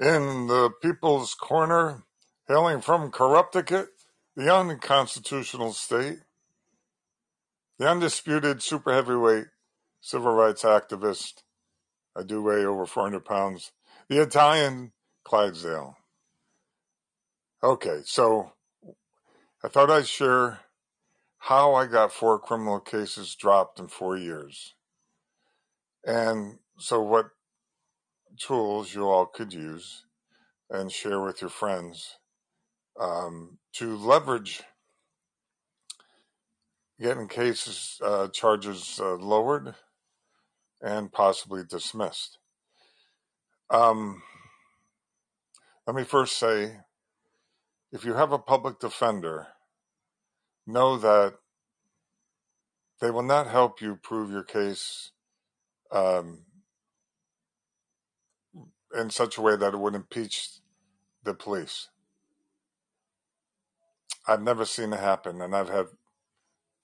In the People's Corner, hailing from Corrupticate, the unconstitutional state, the undisputed super heavyweight civil rights activist, I do weigh over 400 pounds, the Italian Clydesdale. Okay, so I thought I'd share how I got 4 criminal cases dropped in 4 years. And so what tools you all could use and share with your friends to leverage getting cases, charges lowered and possibly dismissed. Let me first say, if you have a public defender, know that they will not help you prove your case in such a way that it would impeach the police. I've never seen it happen, and I've had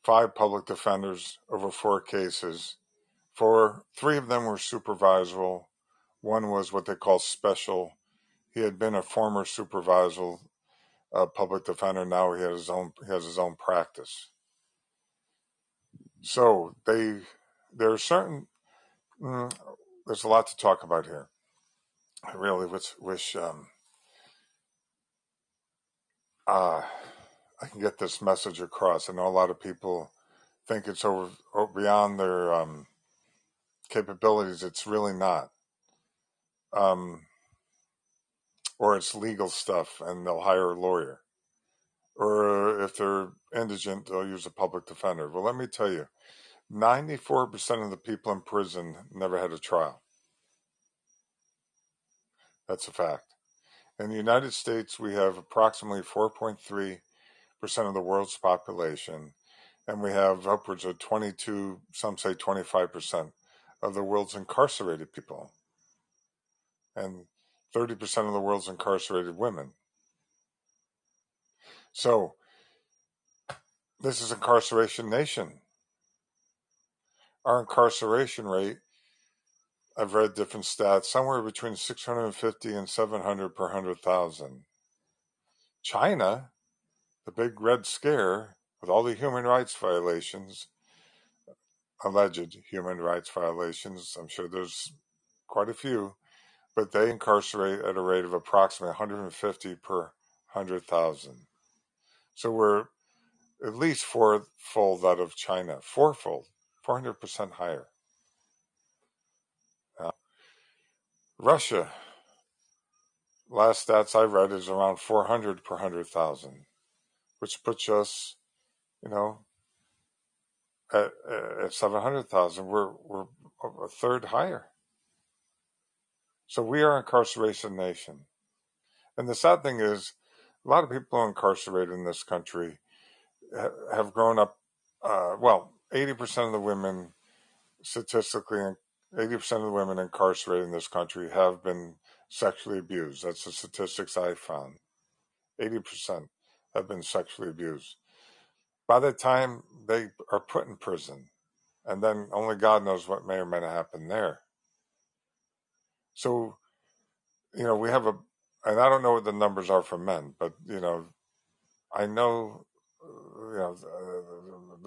5 public defenders over 4 cases. 3 of them were supervisal. 1 was what they call special. He had been a former supervisal public defender. Now he has his own. He has his own practice. So there's a lot to talk about here. I really wish I can get this message across. I know a lot of people think it's over beyond their capabilities. It's really not. Or it's legal stuff and they'll hire a lawyer. Or if they're indigent, they'll use a public defender. Well, let me tell you, 94% of the people in prison never had a trial. That's a fact. In the United States, we have approximately 4.3% of the world's population, and we have upwards of 22, some say 25% of the world's incarcerated people, and 30% of the world's incarcerated women. So this is incarceration nation. Our incarceration rate, I've read different stats, somewhere between 650 and 700 per 100,000. China, the big red scare, with all the human rights violations, alleged human rights violations, I'm sure there's quite a few, but they incarcerate at a rate of approximately 150 per 100,000. So we're at least 4-fold that of China, 4-fold, 400% higher. Russia, last stats I read, is around 400 per 100,000, which puts us, at 700,000. We're a third higher. So we are an incarceration nation. And the sad thing is, a lot of people incarcerated in this country have grown up, 80% of the women, statistically, 80% of the women incarcerated in this country have been sexually abused. That's the statistics I found. 80% have been sexually abused. By the time they are put in prison, and then only God knows what may or may not happen there. So, we have and I don't know what the numbers are for men, but, I know, the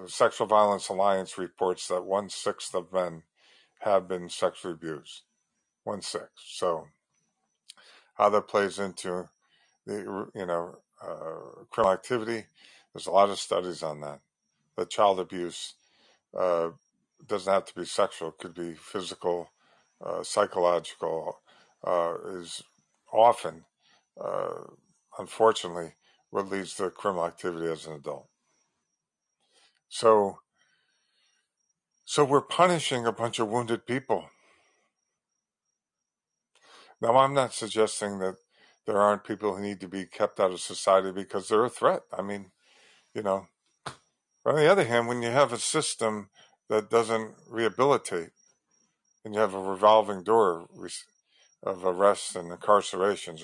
Sexual Violence Alliance reports that 1/6 of men have been sexually abused. 1/6. So how that plays into the, criminal activity, there's a lot of studies on that. The child abuse doesn't have to be sexual. It could be physical, psychological, is often, unfortunately, what leads to criminal activity as an adult. So we're punishing a bunch of wounded people. Now, I'm not suggesting that there aren't people who need to be kept out of society because they're a threat. I mean, on the other hand, when you have a system that doesn't rehabilitate and you have a revolving door of arrests and incarcerations,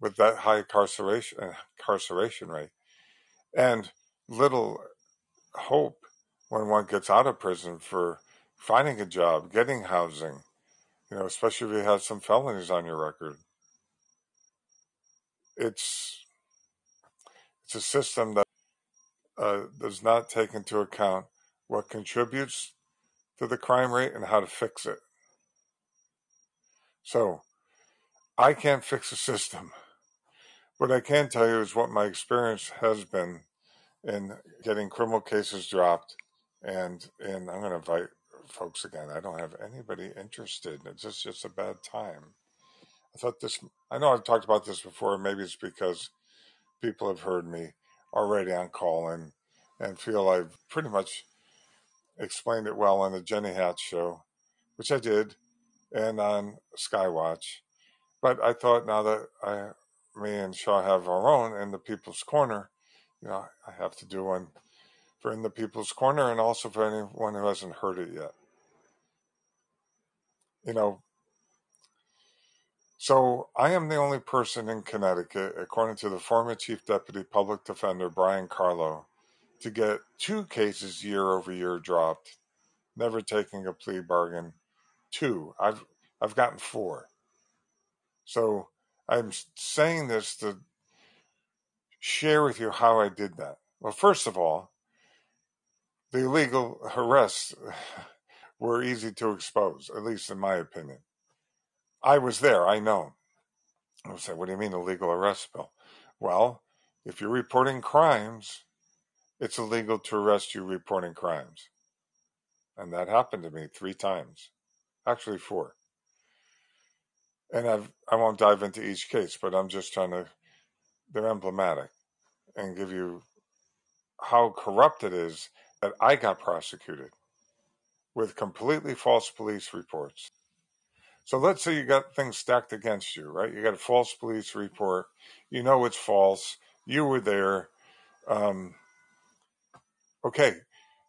with that high incarceration rate and little hope when one gets out of prison for finding a job, getting housing, you know, especially if you had some felonies on your record. It's a system that does not take into account what contributes to the crime rate and how to fix it. So I can't fix a system. What I can tell you is what my experience has been in getting criminal cases dropped. And I'm going to invite folks again. I don't have anybody interested. It's just a bad time. I know I've talked about this before. Maybe it's because people have heard me already on Callin and feel I've pretty much explained it well on the Jenny Hatch show, which I did, and on Skywatch. But I thought now that me and Shaw have our own in the People's Corner, you know, I have to do one for In the People's Corner and also for anyone who hasn't heard it yet. You know, so I am the only person in Connecticut, according to the former Chief Deputy Public Defender, Brian Carlo, to get two cases year over year dropped, never taking a plea bargain. Two. I've gotten four. So I'm saying this to share with you how I did that. Well, first of all, the illegal arrests were easy to expose, at least in my opinion. I was there, I know. I would say, what do you mean illegal arrest, Bill? Well, if you're reporting crimes, it's illegal to arrest you reporting crimes. And that happened to me 3 times. Actually 4. And I won't dive into each case, but I'm just trying to, they're emblematic, and give you how corrupt it is that I got prosecuted with completely false police reports. So let's say you got things stacked against you, right? You got a false police report. You know it's false. You were there. Okay,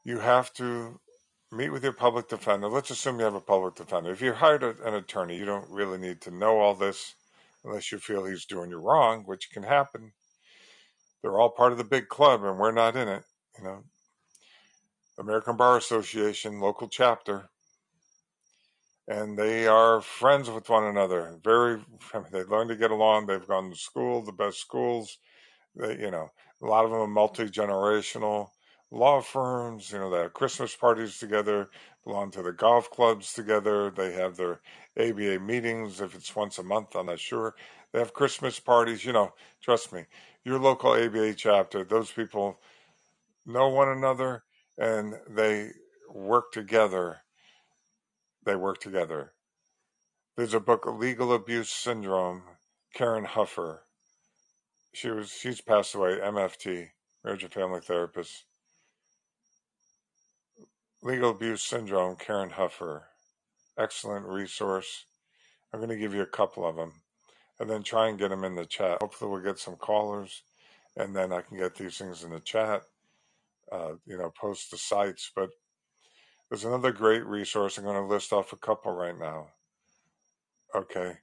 you have to meet with your public defender. Let's assume you have a public defender. If you hired an attorney, you don't really need to know all this unless you feel he's doing you wrong, which can happen. They're all part of the big club, and we're not in it, you know. American Bar Association, local chapter, and they are friends with one another. They learn to get along. They've gone to school, the best schools. They, you know, a lot of them are multi-generational law firms. You know, they have Christmas parties together, belong to the golf clubs together. They have their ABA meetings. If it's once a month, I'm not sure. They have Christmas parties. You know, trust me, your local ABA chapter, those people know one another. And they work together. There's a book, Legal Abuse Syndrome, Karen Huffer. She's passed away, MFT, marriage and family therapist. Legal Abuse Syndrome, Karen Huffer. Excellent resource. I'm going to give you a couple of them and then try and get them in the chat. Hopefully we'll get some callers and then I can get these things in the chat. You know, post the sites, but there's another great resource. I'm going to list off a couple right now. Okay.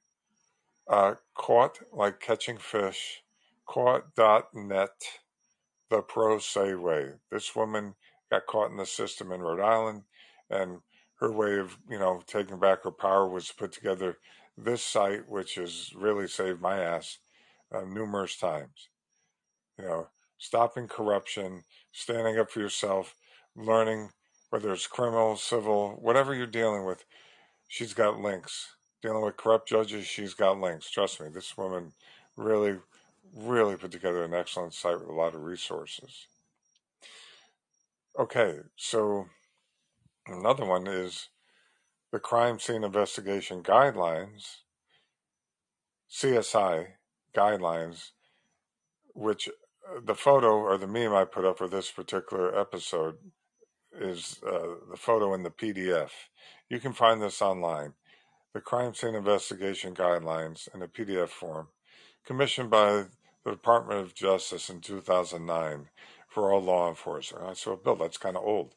Caught, like catching fish, caught.net, the pro se way. This woman got caught in the system in Rhode Island, and her way of, you know, taking back her power was to put together this site, which has really saved my ass numerous times. You know, stopping corruption, standing up for yourself, learning, whether it's criminal, civil, whatever you're dealing with, she's got links. Dealing with corrupt judges, she's got links. Trust me, this woman really, really put together an excellent site with a lot of resources. Okay, so another one is the Crime Scene Investigation Guidelines, CSI Guidelines, which... the photo or the meme I put up for this particular episode is the photo in the PDF. You can find this online. The Crime Scene Investigation Guidelines in a PDF form, commissioned by the Department of Justice in 2009 for all law enforcement. Right, so, Bill, that's kind of old.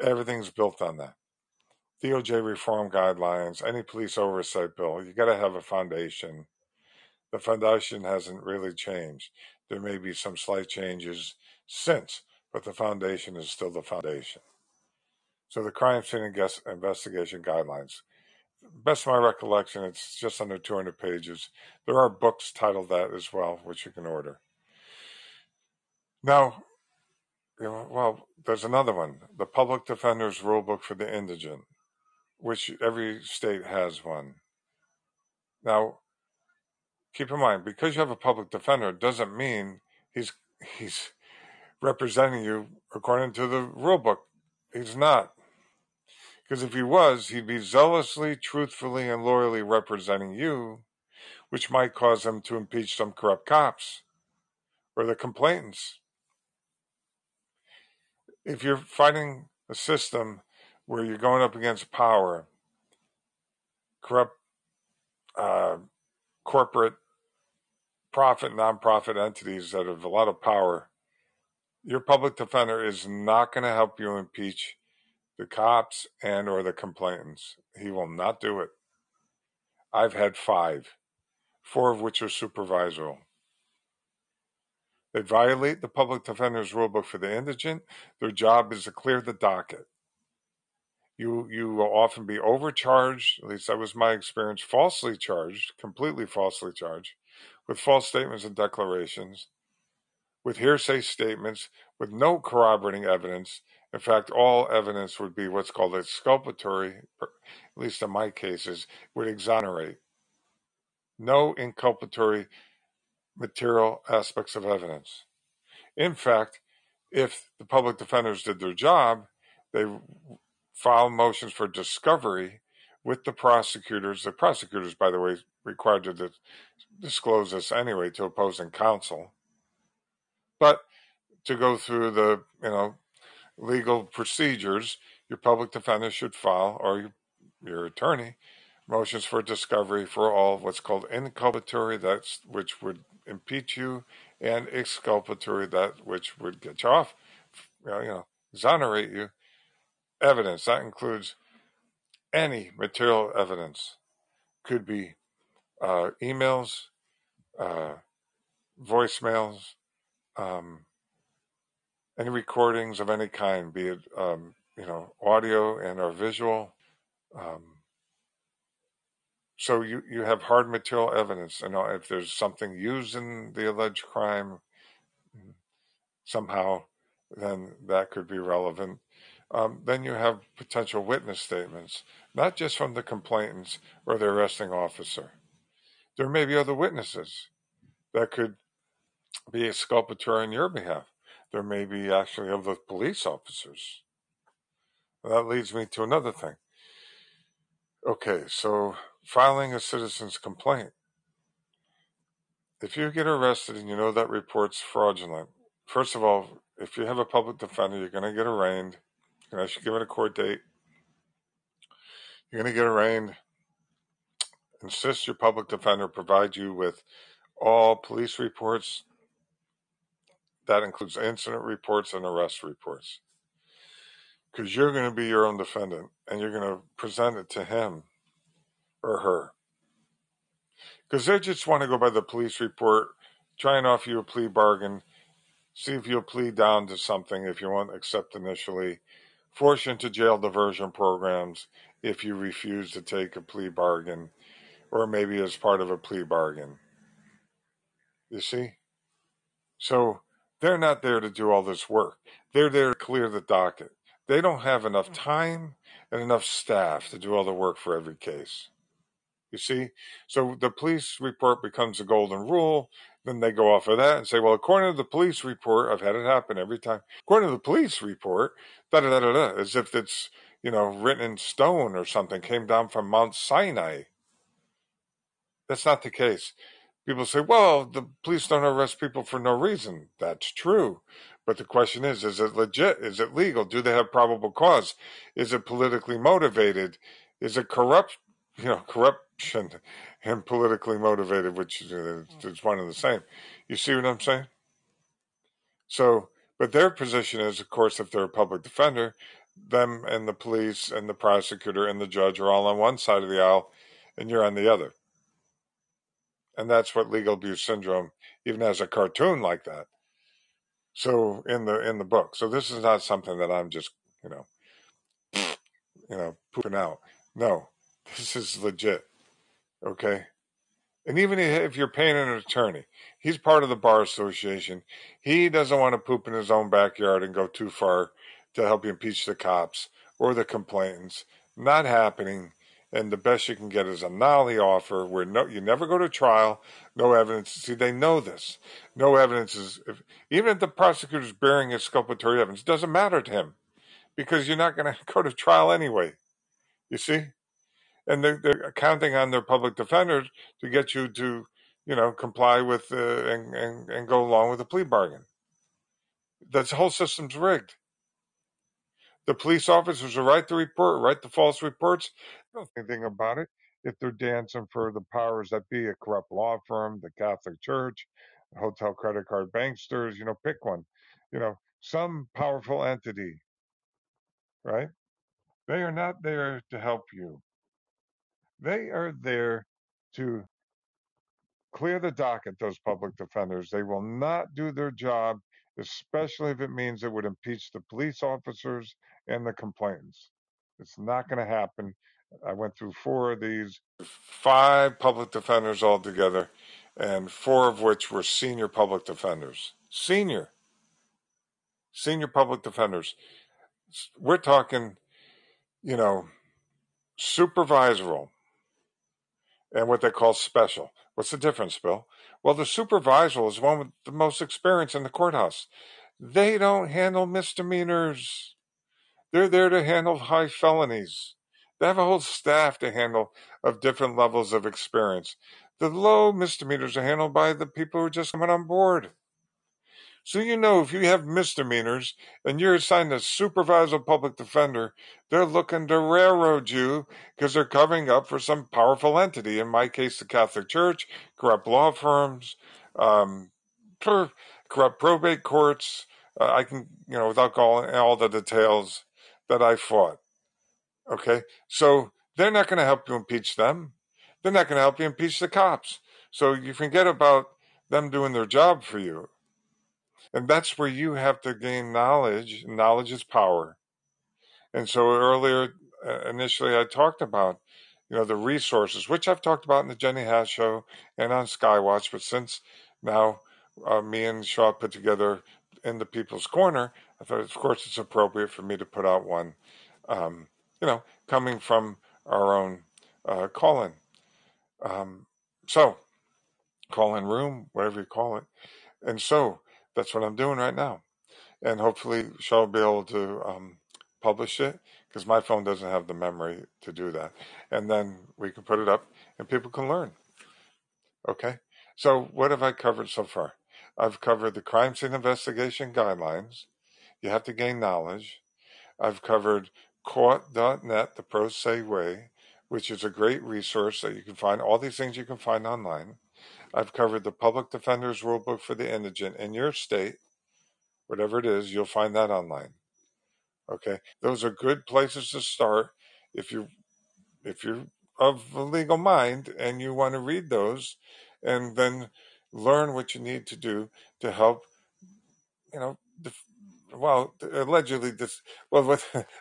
Everything's built on that. DOJ reform guidelines, any police oversight bill, you got to have a foundation. The foundation hasn't really changed. There may be some slight changes since, but the foundation is still the foundation. So the Crime Scene Investigation Guidelines. best of my recollection, it's just under 200 pages. There are books titled that as well, which you can order. Now, well, there's another one, the Public Defender's Rulebook for the Indigent, which every state has one. Now, keep in mind, because you have a public defender, it doesn't mean he's representing you according to the rulebook. He's not. Because if he was, he'd be zealously, truthfully, and loyally representing you, which might cause him to impeach some corrupt cops or the complainants. If you're fighting a system where you're going up against power, corrupt corporate, profit, nonprofit entities that have a lot of power, your public defender is not going to help you impeach the cops and or the complainants. He will not do it. I've had 5, 4 of which are supervisorial. They violate the public defender's rulebook for the indigent. Their job is to clear the docket. You will often be overcharged, at least that was my experience, falsely charged, completely falsely charged, with false statements and declarations, with hearsay statements, with no corroborating evidence. In fact, all evidence would be what's called exculpatory, at least in my cases, would exonerate. No inculpatory material aspects of evidence. In fact, if the public defenders did their job, they file motions for discovery with the prosecutors. The prosecutors, by the way, required to disclose this anyway to opposing counsel. But to go through the, legal procedures, your public defender should file, or your attorney, motions for discovery for all what's called inculpatory, that's which would impeach you, and exculpatory, that which would get you off, exonerate you. Evidence, that includes any material evidence. Could be emails, voicemails, any recordings of any kind, be it, audio and or visual. So you have hard material evidence. And if there's something used in the alleged crime somehow, then that could be relevant. Then you have potential witness statements, not just from the complainants or the arresting officer. There may be other witnesses that could be exculpatory on your behalf. There may be actually other police officers. That leads me to another thing. Okay, so filing a citizen's complaint. If you get arrested and you know that report's fraudulent, first of all, if you have a public defender, you're going to get arraigned. I should give it a court date. You're going to get arraigned. Insist your public defender provide you with all police reports. That includes incident reports and arrest reports. Because you're going to be your own defendant, and you're going to present it to him or her. Because they just want to go by the police report, try and offer you a plea bargain, see if you'll plead down to something if you won't accept initially. Force you into jail diversion programs if you refuse to take a plea bargain, or maybe as part of a plea bargain. You see? So they're not there to do all this work. They're there to clear the docket. They don't have enough time and enough staff to do all the work for every case. You see? So the police report becomes the golden rule. Then they go off of that and say, well, according to the police report, I've had it happen every time. According to the police report, da-da-da-da-da, as if it's, written in stone or something, came down from Mount Sinai. That's not the case. People say, well, the police don't arrest people for no reason. That's true. But the question is it legit? Is it legal? Do they have probable cause? Is it politically motivated? Is it corrupt? Corruption and politically motivated, which is one and the same. You see what I'm saying? So, but their position is, of course, if they're a public defender, them and the police and the prosecutor and the judge are all on one side of the aisle and you're on the other. And that's what legal abuse syndrome even has a cartoon like that. So in the book. So this is not something that I'm just, pooping out. No. This is legit. Okay. And even if you're paying an attorney, he's part of the Bar Association. He doesn't want to poop in his own backyard and go too far to help you impeach the cops or the complainants. Not happening. And the best you can get is a nollie offer where you never go to trial, no evidence. See, they know this. No evidence is, even if the prosecutor's bearing exculpatory evidence, it doesn't matter to him because you're not going to go to trial anyway. You see? And they're counting on their public defenders to get you to, comply with and go along with the plea bargain. That's, the whole system's rigged. The police officers who write the false reports, don't think anything about it. If they're dancing for the powers that be, a corrupt law firm, the Catholic Church, hotel credit card banksters, pick one, some powerful entity, right? They are not there to help you. They are there to clear the docket, those public defenders. They will not do their job, especially if it means it would impeach the police officers and the complainants. It's not going to happen. I went through 4 of these, 5 public defenders altogether, and 4 of which were senior public defenders. Senior public defenders. We're talking, supervisory. And what they call special. What's the difference, Bill? Well, the supervisor is one with the most experience in the courthouse. They don't handle misdemeanors. They're there to handle high felonies. They have a whole staff to handle of different levels of experience. The low misdemeanors are handled by the people who are just coming on board. So if you have misdemeanors and you're assigned a supervisor public defender, they're looking to railroad you because they're covering up for some powerful entity. In my case, the Catholic Church, corrupt law firms, corrupt probate courts. I can, without calling all the details that I fought. Okay? So they're not going to help you impeach them. They're not going to help you impeach the cops. So you forget about them doing their job for you. And that's where you have to gain knowledge. Knowledge is power. And so earlier, initially, I talked about, the resources, which I've talked about in the Jenny Hatch show and on Skywatch. But since now me and Shaw put together in the People's Corner, I thought, of course, it's appropriate for me to put out one, coming from our own call-in. So, call-in room, whatever you call it. And so, that's what I'm doing right now. And hopefully she'll be able to publish it because my phone doesn't have the memory to do that. And then we can put it up and people can learn. Okay. So what have I covered so far? I've covered the Crime Scene Investigation Guidelines. You have to gain knowledge. I've covered caught.net, the pro se way, which is a great resource that you can find. All these things you can find online. I've covered the Public Defender's Rulebook for the Indigent in your state, whatever it is, you'll find that online. Okay, those are good places to start if you're of the legal mind and you want to read those, and then learn what you need to do to help.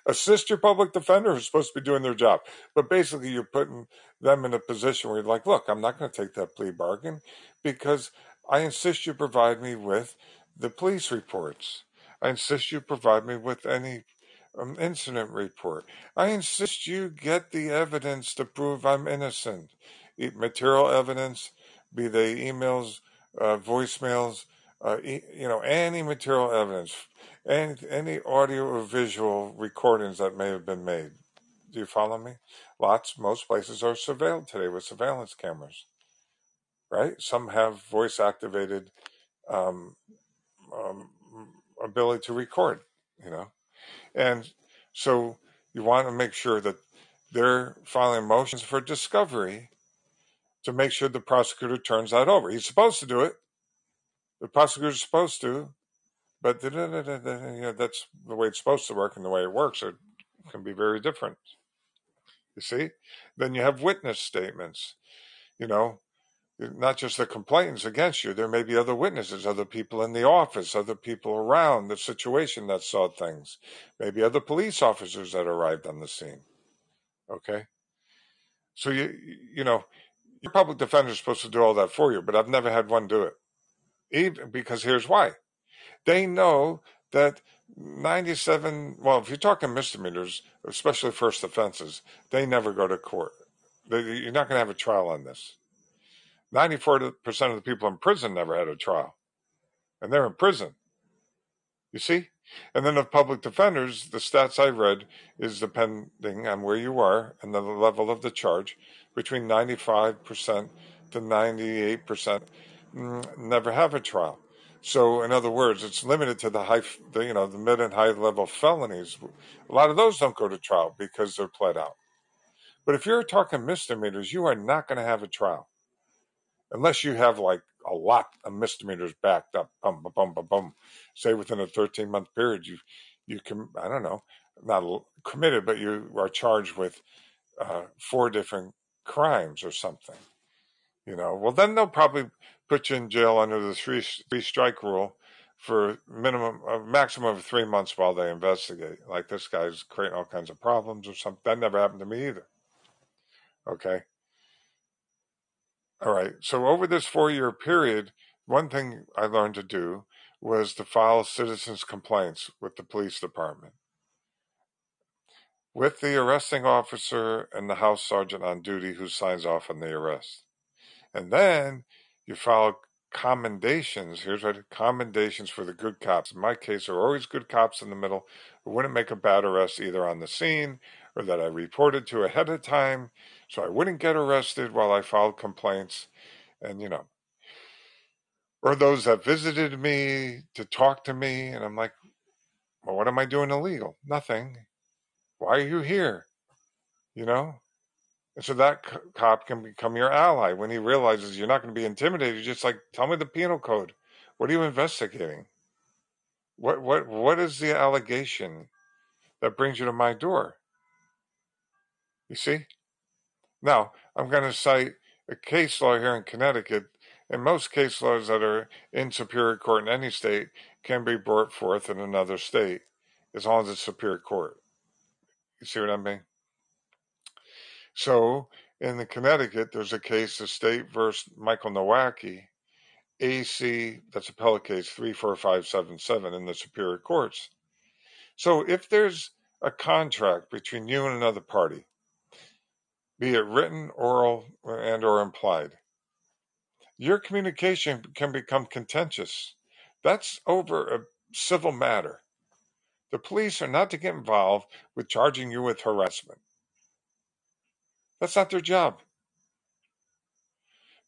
Assist your public defender who's supposed to be doing their job. But basically, you're putting them in a position where you're like, look, I'm not going to take that plea bargain because I insist you provide me with the police reports. I insist you provide me with any incident report. I insist you get the evidence to prove I'm innocent. Material evidence, be they emails, voicemails, any material evidence, and any audio or visual recordings that may have been made. Do you follow me? Most places are surveilled today with surveillance cameras, right? Some have voice-activated ability to record, And so you want to make sure that they're filing motions for discovery to make sure the prosecutor turns that over. He's supposed to do it. The prosecutor's supposed to, but that's the way it's supposed to work, and the way it works it can be very different. You see? Then you have witness statements. Not just the complainants against you. There may be other witnesses, other people in the office, other people around the situation that saw things. Maybe other police officers that arrived on the scene. Okay? So, you know, your public defender is supposed to do all that for you, but I've never had one do it. Even because here's why. They know that 97, well, if you're talking misdemeanors, especially first offenses, they never go to court. You're not going to have a trial on this. 94% of the people in prison never had a trial, and they're in prison. You see? And then of public defenders, the stats I read is depending on where you are and the level of the charge, between 95% to 98% never have a trial. So in other words, it's limited to the high, the mid and high level felonies. A lot of those don't go to trial because they're pled out. But if you're talking misdemeanors, you are not going to have a trial unless you have like a lot of misdemeanors backed up, bum, bum, bum, bum, bum. Say within a 13-month period, you can, I don't know, not committed, but you are charged with 4 different crimes or something. You know, well, then they'll probably put you in jail under the three-strike rule for a maximum of 3 months while they investigate. Like this guy's creating all kinds of problems or something. That never happened to me either. Okay. All right. So over this 4-year period, one thing I learned to do was to file citizens' complaints with the police department, with the arresting officer and the house sergeant on duty who signs off on the arrest. And then you file commendations. Here's what commendations for the good cops. In my case, there are always good cops in the middle who wouldn't make a bad arrest either on the scene or that I reported to ahead of time, so I wouldn't get arrested while I filed complaints. And, you know, or those that visited me to talk to me, and I'm like, well, what am I doing illegal? Nothing. Why are you here? You know? And so that cop can become your ally when he realizes you're not going to be intimidated. You're just like, tell me the penal code. What are you investigating? What is the allegation that brings you to my door? You see? Now, I'm going to cite a case law here in Connecticut, and most case laws that are in Superior Court in any state can be brought forth in another state, as long as it's Superior Court. You see what I mean? So, in the Connecticut, there's a case, of State v. Michael Nowacki, AC, that's appellate case 34577 in the Superior Courts. So, if there's a contract between you and another party, be it written, oral, and or implied, your communication can become contentious. That's over a civil matter. The police are not to get involved with charging you with harassment. That's not their job.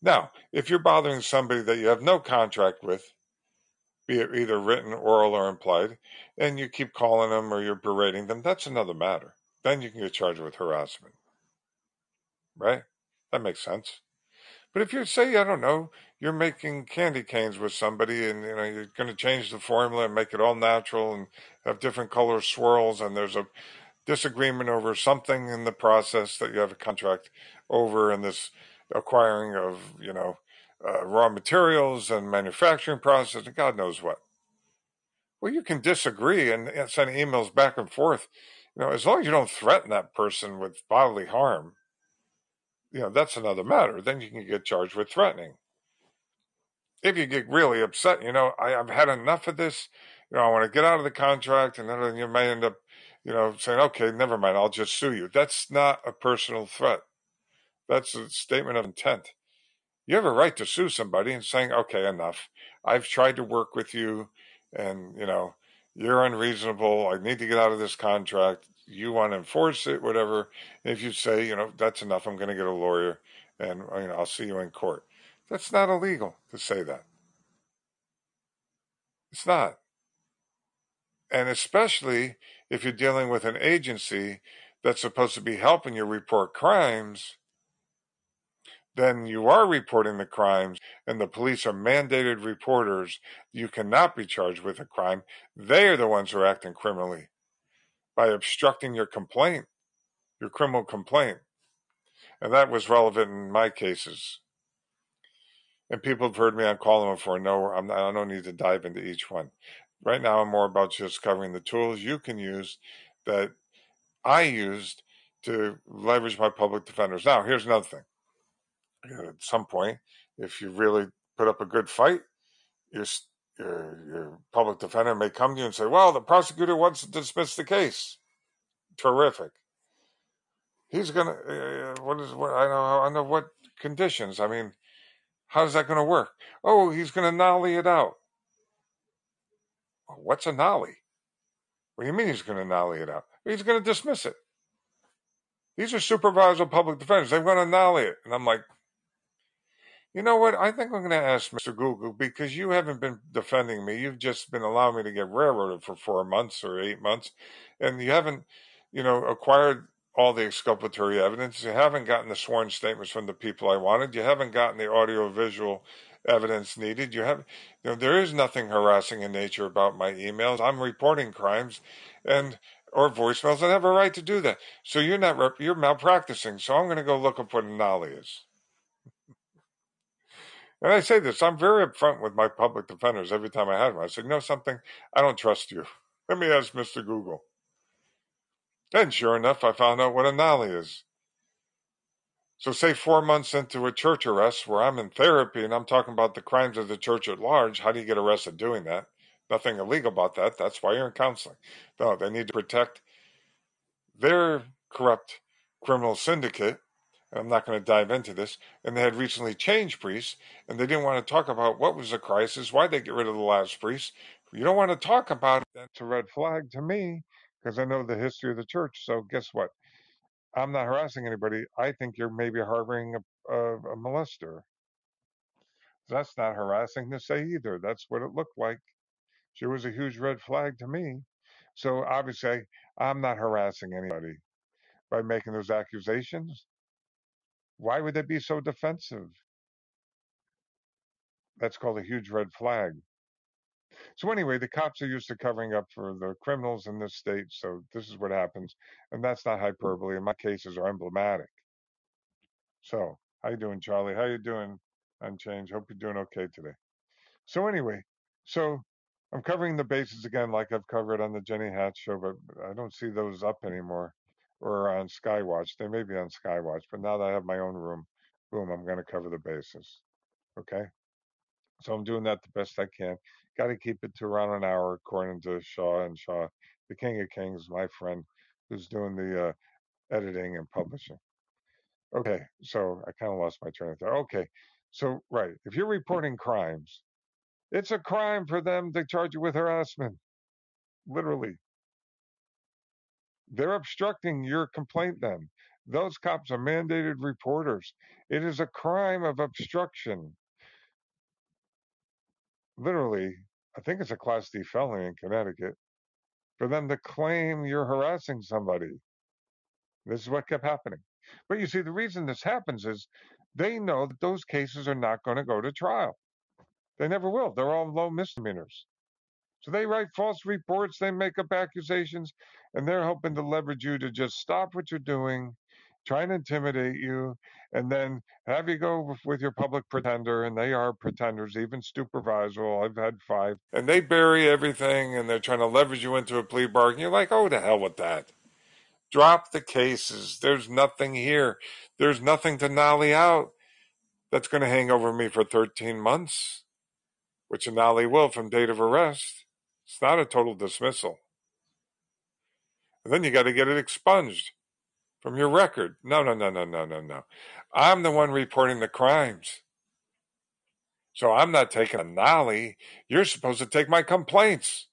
Now, if you're bothering somebody that you have no contract with, be it either written, oral, or implied, and you keep calling them or you're berating them, that's another matter. Then you can get charged with harassment. Right? That makes sense. But if you say, I don't know, you're making candy canes with somebody and, you know, you're going to change the formula and make it all natural and have different color swirls, and there's a disagreement over something in the process that you have a contract over, and this acquiring of, you know, raw materials and manufacturing process and God knows what. Well, you can disagree and send emails back and forth, you know, as long as you don't threaten that person with bodily harm. You know, that's another matter. Then you can get charged with threatening. If you get really upset, you know, I've had enough of this, you know, I want to get out of the contract, and then you may end up, you know, saying, okay, never mind, I'll just sue you. That's not a personal threat. That's a statement of intent. You have a right to sue somebody and saying, okay, enough. I've tried to work with you, and, you know, you're unreasonable. I need to get out of this contract. You want to enforce it, whatever. And if you say, you know, that's enough, I'm going to get a lawyer, and, you know, I'll see you in court. That's not illegal to say that. It's not. And especially if you're dealing with an agency that's supposed to be helping you report crimes, then you are reporting the crimes, and the police are mandated reporters. You cannot be charged with a crime. They are the ones who are acting criminally by obstructing your complaint, your criminal complaint. And that was relevant in my cases. And people have heard me on Callin before. No, I don't need to dive into each one. Right now, I'm more about just covering the tools you can use that I used to leverage my public defenders. Now, here's another thing. At some point, if you really put up a good fight, your public defender may come to you and say, well, the prosecutor wants to dismiss the case. Terrific. He's going to, under what conditions? I mean, how's that going to work? Oh, he's going to nolly it out. Well, what's a nolly? What do you mean he's going to nolly it out? He's going to dismiss it. These are supervisor public defenders. They're going to nolly it. And I'm like, you know what? I think I'm going to ask Mr. Google, because you haven't been defending me. You've just been allowing me to get railroaded for 4 months or 8 months. And you haven't, acquired all the exculpatory evidence. You haven't gotten the sworn statements from the people I wanted. You haven't gotten the audiovisual evidence needed. You have, there is nothing harassing in nature about my emails. I'm reporting crimes or voicemails. I have a right to do that. So you're malpracticing. So I'm going to go look up what a nollie is. And I say this, I'm very upfront with my public defenders every time I have them. I say, something, I don't trust you. Let me ask Mr. Google. Then, sure enough, I found out what a nollie is. So say 4 months into a church arrest where I'm in therapy and I'm talking about the crimes of the church at large, how do you get arrested doing that? Nothing illegal about that. That's why you're in counseling. No, they need to protect their corrupt criminal syndicate. I'm not going to dive into this, and they had recently changed priests, and they didn't want to talk about what was the crisis, why they get rid of the last priest. You don't want to talk about it. That's a red flag to me, because I know the history of the church, so guess what? I'm not harassing anybody. I think you're maybe harboring a molester. That's not harassing to say either. That's what it looked like. She was a huge red flag to me. So obviously, I'm not harassing anybody by making those accusations. Why would they be so defensive? That's called a huge red flag. So anyway, the cops are used to covering up for the criminals in this state, so this is what happens. And that's not hyperbole, and my cases are emblematic. So, how you doing, Charlie? How you doing, Unchanged? Hope you're doing okay today. So anyway, I'm covering the bases again like I've covered on the Jenny Hatch show, but I don't see those up anymore. Or on Skywatch. They may be on Skywatch, but now that I have my own room, boom, I'm going to cover the bases. Okay? So I'm doing that the best I can. Got to keep it to around an hour, according to Shaw and Shaw, the King of Kings, my friend, who's doing the editing and publishing. Okay, so I kind of lost my train of thought. Okay, so, right, if you're reporting crimes, it's a crime for them to charge you with harassment, literally. They're obstructing your complaint then. Those cops are mandated reporters. It is a crime of obstruction. Literally, I think it's a Class D felony in Connecticut, for them to claim you're harassing somebody. This is what kept happening. But you see, the reason this happens is they know that those cases are not going to go to trial. They never will. They're all low misdemeanors. So they write false reports, they make up accusations, and they're hoping to leverage you to just stop what you're doing, try and intimidate you, and then have you go with your public pretender, and they are pretenders, even supervisor. I've had 5. And they bury everything, and they're trying to leverage you into a plea bargain. You're like, oh, to hell with that. Drop the cases. There's nothing here. There's nothing to nollie out that's going to hang over me for 13 months, which a nollie will from date of arrest. It's not a total dismissal. And then you got to get it expunged from your record. No. I'm the one reporting the crimes. So I'm not taking a nollie. You're supposed to take my complaints.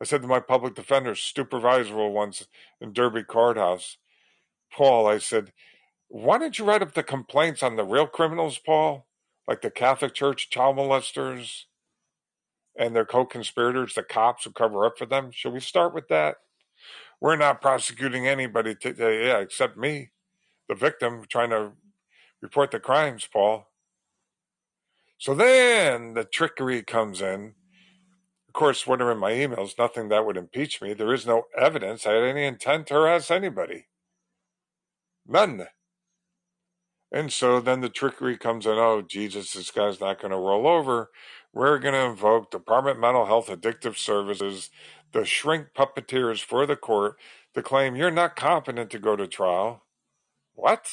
I said to my public defender, supervisor once in Derby Courthouse, Paul, I said, why don't you write up the complaints on the real criminals, Paul? Like the Catholic Church, child molesters, and their co-conspirators, the cops who cover up for them. Should we start with that? We're not prosecuting anybody except me, the victim, trying to report the crimes, Paul. So then the trickery comes in. Of course, what are in my emails? Nothing that would impeach me. There is no evidence I had any intent to harass anybody. None. And so then the trickery comes in. Oh, Jesus, this guy's not going to roll over. We're going to invoke Department of Mental Health Addictive Services, the shrink puppeteers for the court, to claim you're not competent to go to trial. What?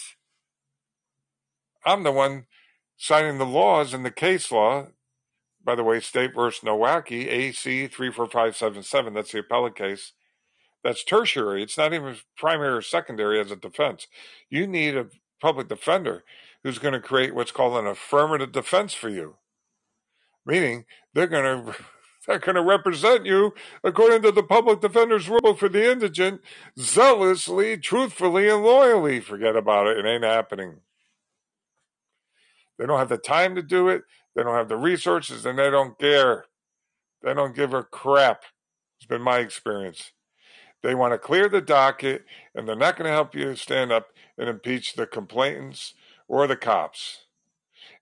I'm the one signing the laws in the case law. By the way, State v. Nowacki, AC 34577, that's the appellate case. That's tertiary. It's not even primary or secondary as a defense. You need a public defender who's going to create what's called an affirmative defense for you, meaning they're going to represent you according to the Public Defender's Rulebook for the Indigent, zealously, truthfully, and loyally. Forget about it. It ain't happening. They don't have the time to do it. They don't have the resources, and they don't care. They don't give a crap. It's been my experience. They want to clear the docket, and they're not going to help you stand up and impeach the complainants or the cops.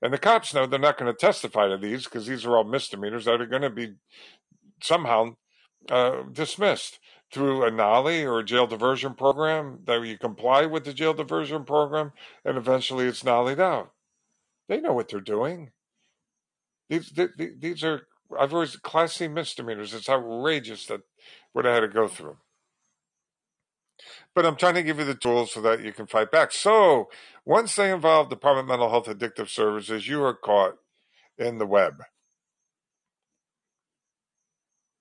And the cops know they're not going to testify to these because these are all misdemeanors that are going to be somehow dismissed through a NOLI or a jail diversion program, that you comply with the jail diversion program, and eventually it's NOLIed out. They know what they're doing. These are, I've always, Class C misdemeanors. It's outrageous that what I had to go through. But I'm trying to give you the tools so that you can fight back. So once they involve Department of Mental Health Addictive Services, you are caught in the web.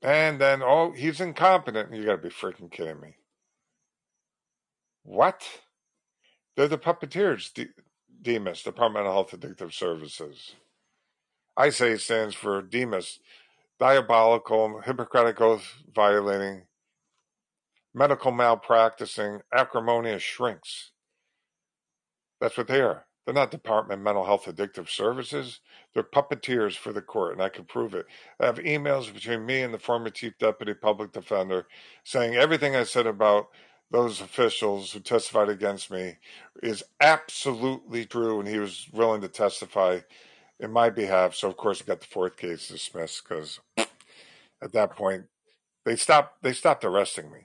And then, oh, he's incompetent. You got to be freaking kidding me. What? They're the puppeteers, DMS, Department of Health Addictive Services. I say it stands for DMS, Diabolical, Hippocratic Oath Violating, Medical Malpracticing, Acrimonious Shrinks. That's what they are. They're not Department of Mental Health Addictive Services. They're puppeteers for the court, and I can prove it. I have emails between me and the former Chief Deputy Public Defender saying everything I said about those officials who testified against me is absolutely true, and he was willing to testify in my behalf. So, of course, I got the fourth case dismissed because at that point, they stopped arresting me.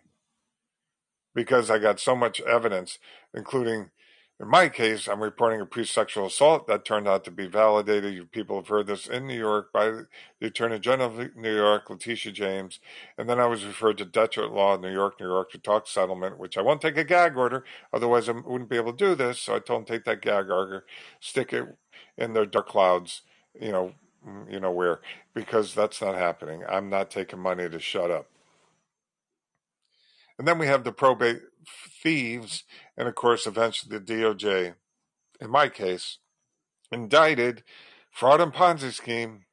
Because I got so much evidence, including, in my case, I'm reporting a pre-sexual assault that turned out to be validated. You people have heard this in New York by the Attorney General of New York, Letitia James. And then I was referred to Dutcher Law in New York to talk settlement, which I won't take a gag order. Otherwise, I wouldn't be able to do this. So I told them, take that gag order, stick it in their dark clouds, you know where, because that's not happening. I'm not taking money to shut up. And then we have the probate thieves, and of course, eventually the DOJ, in my case, indicted fraud and Ponzi scheme.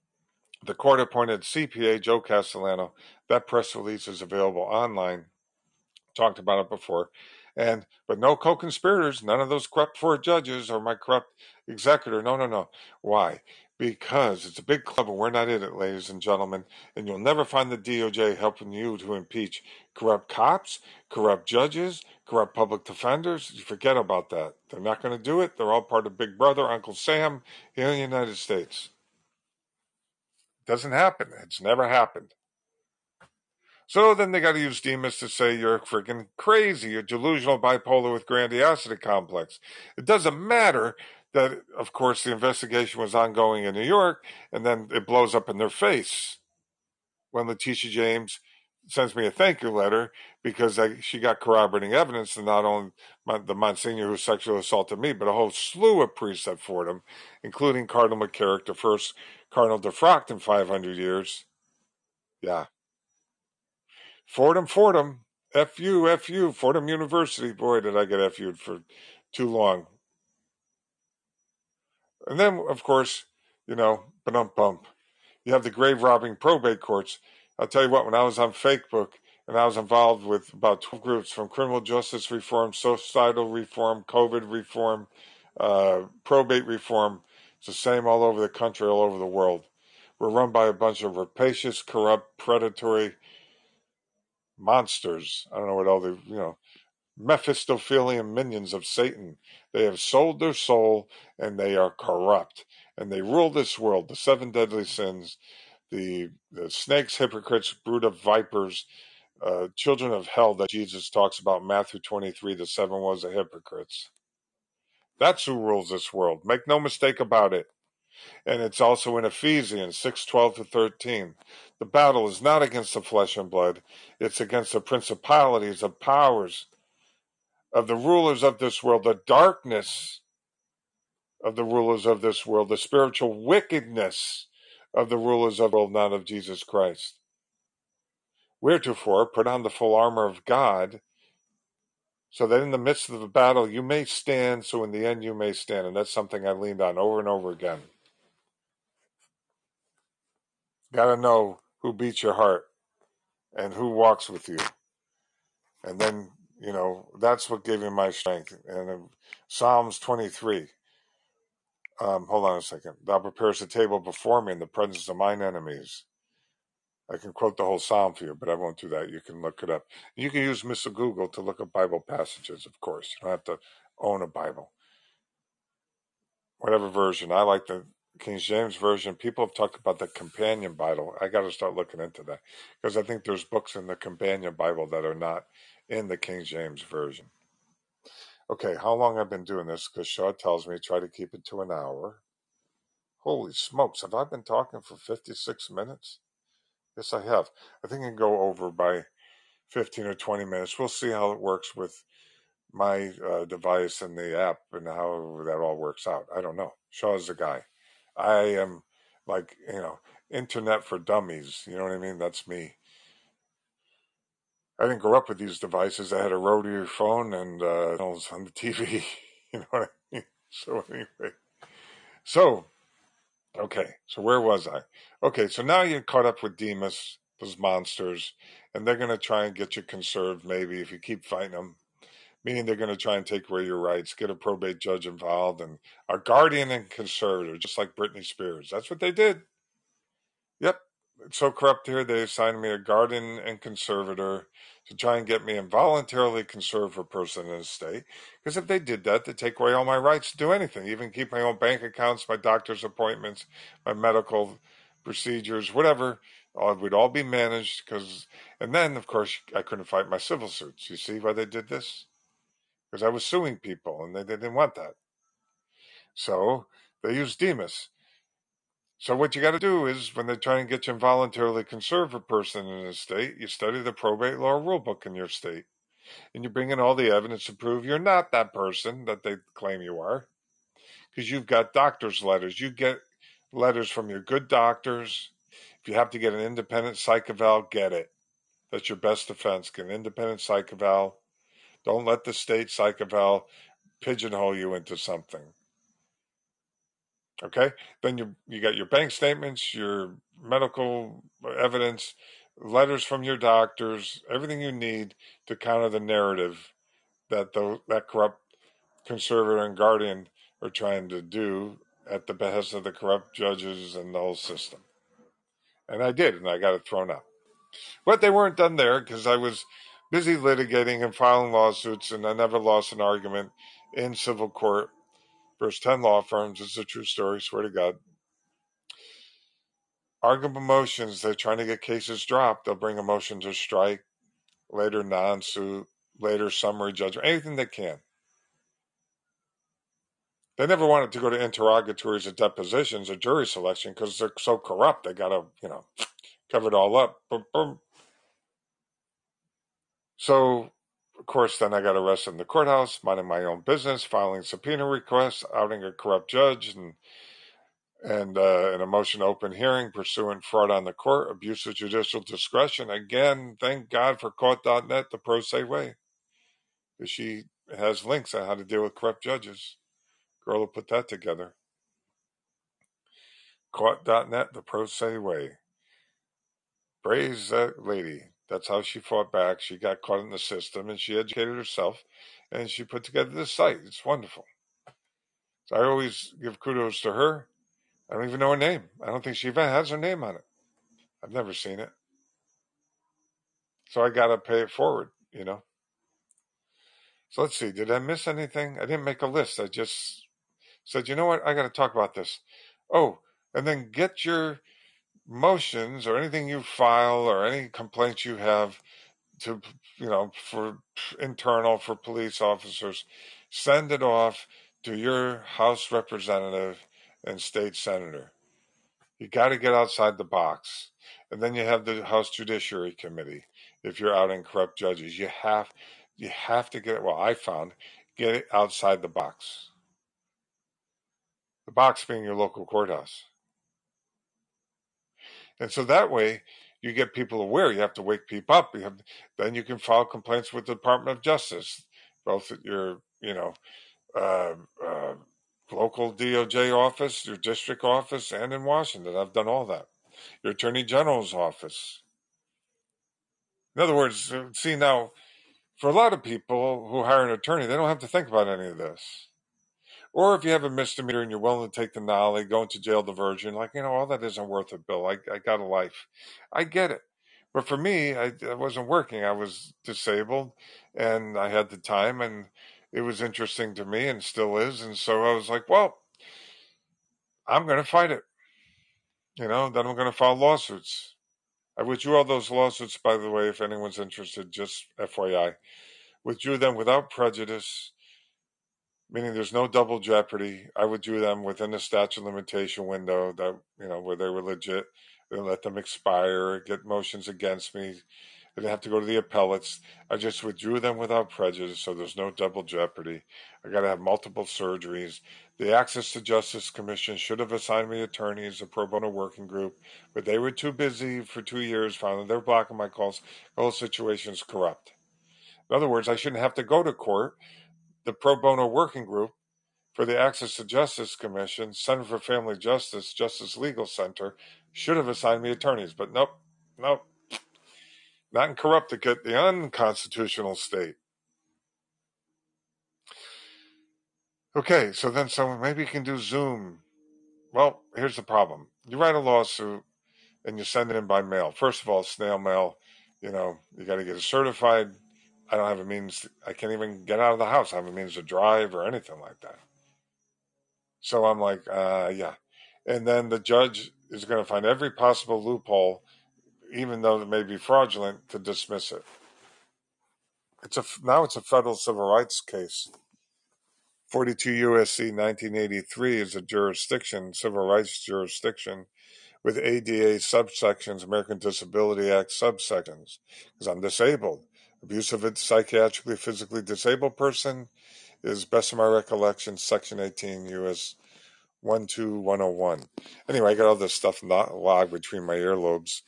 The court appointed CPA Joe Castellano. That press release is available online. Talked about it before. But no co-conspirators, none of those corrupt four judges or my corrupt executor. No. Why? Because it's a big club and we're not in it, ladies and gentlemen, and you'll never find the DOJ helping you to impeach corrupt cops, corrupt judges, corrupt public defenders. You forget about that. They're not going to do it. They're all part of Big Brother, Uncle Sam here in the United States. It doesn't happen. It's never happened. So then they got to use DMS to say you're freaking crazy, you're delusional, bipolar with grandiosity complex. It doesn't matter that, of course, the investigation was ongoing in New York, and then it blows up in their face when Letitia James sends me a thank you letter because she got corroborating evidence, and not only the Monsignor who sexually assaulted me, but a whole slew of priests at Fordham, including Cardinal McCarrick, the first Cardinal defrocked in 500 years. Yeah. Fordham, F.U., Fordham University. Boy, did I get F.U.'d for too long. And then, of course, ba-dump-bump. You have the grave-robbing probate courts. I'll tell you what, when I was on Facebook, and I was involved with about 12 groups from criminal justice reform, societal reform, COVID reform, probate reform. It's the same all over the country, all over the world. We're run by a bunch of rapacious, corrupt, predatory monsters. I don't know what all the, Mephistophelian minions of Satan. They have sold their soul, and they are corrupt. And they rule this world, the seven deadly sins, the snakes, hypocrites, brood of vipers, children of hell that Jesus talks about, Matthew 23, the seven woes of hypocrites. That's who rules this world. Make no mistake about it. And it's also in Ephesians 6:12-13. The battle is not against the flesh and blood. It's against the principalities of powers of the rulers of this world, the darkness of the rulers of this world, the spiritual wickedness of the rulers of the world, not of Jesus Christ. Wheretofore, put on the full armor of God, so that in the midst of the battle you may stand, so in the end you may stand. And that's something I leaned on over and over again. Got to know who beats your heart and who walks with you. And then, you know, that's what gave me my strength. And Psalms 23. Hold on a second. Thou preparest a table before me in the presence of mine enemies. I can quote the whole psalm for you, but I won't do that. You can look it up. You can use Mr. Google to look up Bible passages, of course. You don't have to own a Bible. Whatever version. I like the King James Version. People have talked about the Companion Bible. I got to start looking into that, because I think there's books in the Companion Bible that are not in the King James Version. Okay, how long I've been doing this, because Shaw tells me try to keep it to an hour. Holy smokes, have I been talking for 56 minutes? Yes, I have. I think I can go over by 15 or 20 minutes. We'll see how it works with my device and the app and how that all works out. I don't know. Shaw's the guy. I am like, you know, internet for dummies. You know what I mean? That's me. I didn't grow up with these devices. I had a rotary phone and channels on the TV. You know what I mean? So anyway. So, okay. So where was I? Okay. So now you're caught up with Demas, those monsters, and they're going to try and get you conserved maybe if you keep fighting them. Meaning they're going to try and take away your rights, get a probate judge involved, and a guardian and conservator, just like Britney Spears. That's what they did. Yep. It's so corrupt here, they assigned me a guardian and conservator to try and get me involuntarily conserved for person in the state. Because if they did that, they'd take away all my rights to do anything, even keep my own bank accounts, my doctor's appointments, my medical procedures, whatever. It would all be managed. And then, of course, I couldn't fight my civil suits. You see why they did this? Because I was suing people, and they didn't want that. So they used Demas. So what you got to do is, when they try and get you involuntarily conserved a person in a state, you study the probate law rulebook in your state. And you bring in all the evidence to prove you're not that person that they claim you are. Because you've got doctor's letters. You get letters from your good doctors. If you have to get an independent psych eval, get it. That's your best defense. Get an independent psych eval. Don't let the state psych eval pigeonhole you into something. Okay? Then you got your bank statements, your medical evidence, letters from your doctors, everything you need to counter the narrative that that corrupt conservator and guardian are trying to do at the behest of the corrupt judges and the whole system. And I did, and I got it thrown out. But they weren't done there, because I was busy litigating and filing lawsuits, and I never lost an argument in civil court versus 10 law firms. It's a true story, swear to God. Arguable motions, they're trying to get cases dropped. They'll bring a motion to strike, later non-suit, later summary judgment, anything they can. They never wanted to go to interrogatories or depositions or jury selection, because they're so corrupt. They got to, you know, cover it all up. Boom, boom. So, of course, then I got arrested in the courthouse, minding my own business, filing subpoena requests, outing a corrupt judge, and an motion to open hearing, pursuing fraud on the court, abuse of judicial discretion. Again, thank God for caught.net, the pro se way. She has links on how to deal with corrupt judges. Girl who put that together. Caught.net, the pro se way. Praise that lady. That's how she fought back. She got caught in the system, and she educated herself, and she put together this site. It's wonderful. So I always give kudos to her. I don't even know her name. I don't think she even has her name on it. I've never seen it. So I got to pay it forward, you know. So let's see. Did I miss anything? I didn't make a list. I just said, you know what? I got to talk about this. Oh, and then get your motions or anything you file or any complaints you have to, you know, for internal, for police officers, send it off to your House representative and state senator. You got to get outside the box. And then you have the House Judiciary Committee. If you're outing corrupt judges, You have to get it. Well, I found get it outside the box. The box being your local courthouse. And so that way, you get people aware. You have to wake people up. Then you can file complaints with the Department of Justice, both at your, local DOJ office, your district office, and in Washington. I've done all that. Your Attorney General's office. In other words, see now, for a lot of people who hire an attorney, they don't have to think about any of this. Or if you have a misdemeanor and you're willing to take the knowledge, going to jail diversion, all that isn't worth it, Bill. I got a life. I get it. But for me, I wasn't working. I was disabled and I had the time and it was interesting to me and still is. And so I was like, well, I'm going to fight it. Then I'm going to file lawsuits. I withdrew all those lawsuits, by the way, if anyone's interested, just FYI. Withdrew them without prejudice. Meaning there's no double jeopardy. I would do them within the statute of limitation window that, where they were legit. They let them expire, get motions against me. I didn't have to go to the appellates. I just withdrew them without prejudice, so there's no double jeopardy. I got to have multiple surgeries. The Access to Justice Commission should have assigned me attorneys, a pro bono working group, but they were too busy for 2 years. Finally, they're blocking my calls. The whole situation's corrupt. In other words, I shouldn't have to go to court. The pro bono working group for the Access to Justice Commission, Center for Family Justice, Justice Legal Center, should have assigned me attorneys, but nope. Not in Corruptica, the unconstitutional state. Okay, so then someone, maybe you can do Zoom. Well, here's the problem. You write a lawsuit and you send it in by mail. First of all, snail mail, you got to get it certified. I don't have a means. I can't even get out of the house. I have a means to drive or anything like that. So I'm like, yeah. And then the judge is going to find every possible loophole, even though it may be fraudulent, to dismiss it. Now it's a federal civil rights case. 42 USC 1983 is a jurisdiction, civil rights jurisdiction, with ADA subsections, American Disability Act subsections, because I'm disabled. Abuse of a psychiatrically, physically disabled person is, best of my recollection, Section 18 U.S. 12101. Anyway, I got all this stuff not live between my earlobes,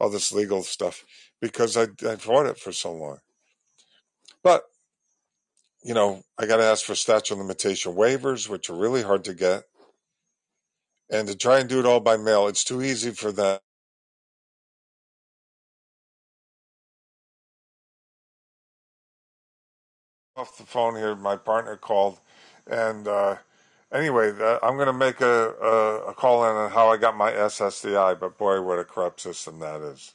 all this legal stuff, because I fought it for so long. But, I got to ask for statute of limitation waivers, which are really hard to get. And to try and do it all by mail, it's too easy for them. Off the phone here, my partner called, and anyway, I'm going to make a call in on how I got my SSDI, but boy, what a corrupt system that is.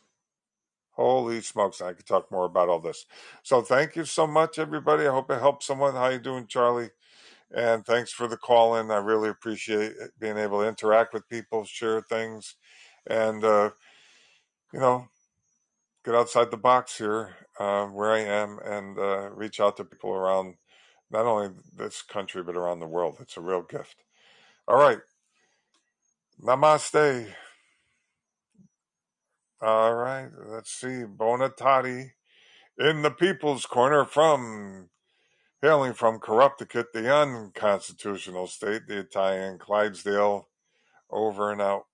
Holy smokes, I could talk more about all this. So thank you so much, everybody. I hope it helped someone. How you doing, Charlie? And thanks for the call in. I really appreciate being able to interact with people, share things, and, get outside the box here, where I am, and reach out to people around not only this country, but around the world. It's a real gift. All right. Namaste. All right. Let's see. Bonatati in the People's Corner hailing from Corruptica, the unconstitutional state, the Italian Clydesdale, over and out.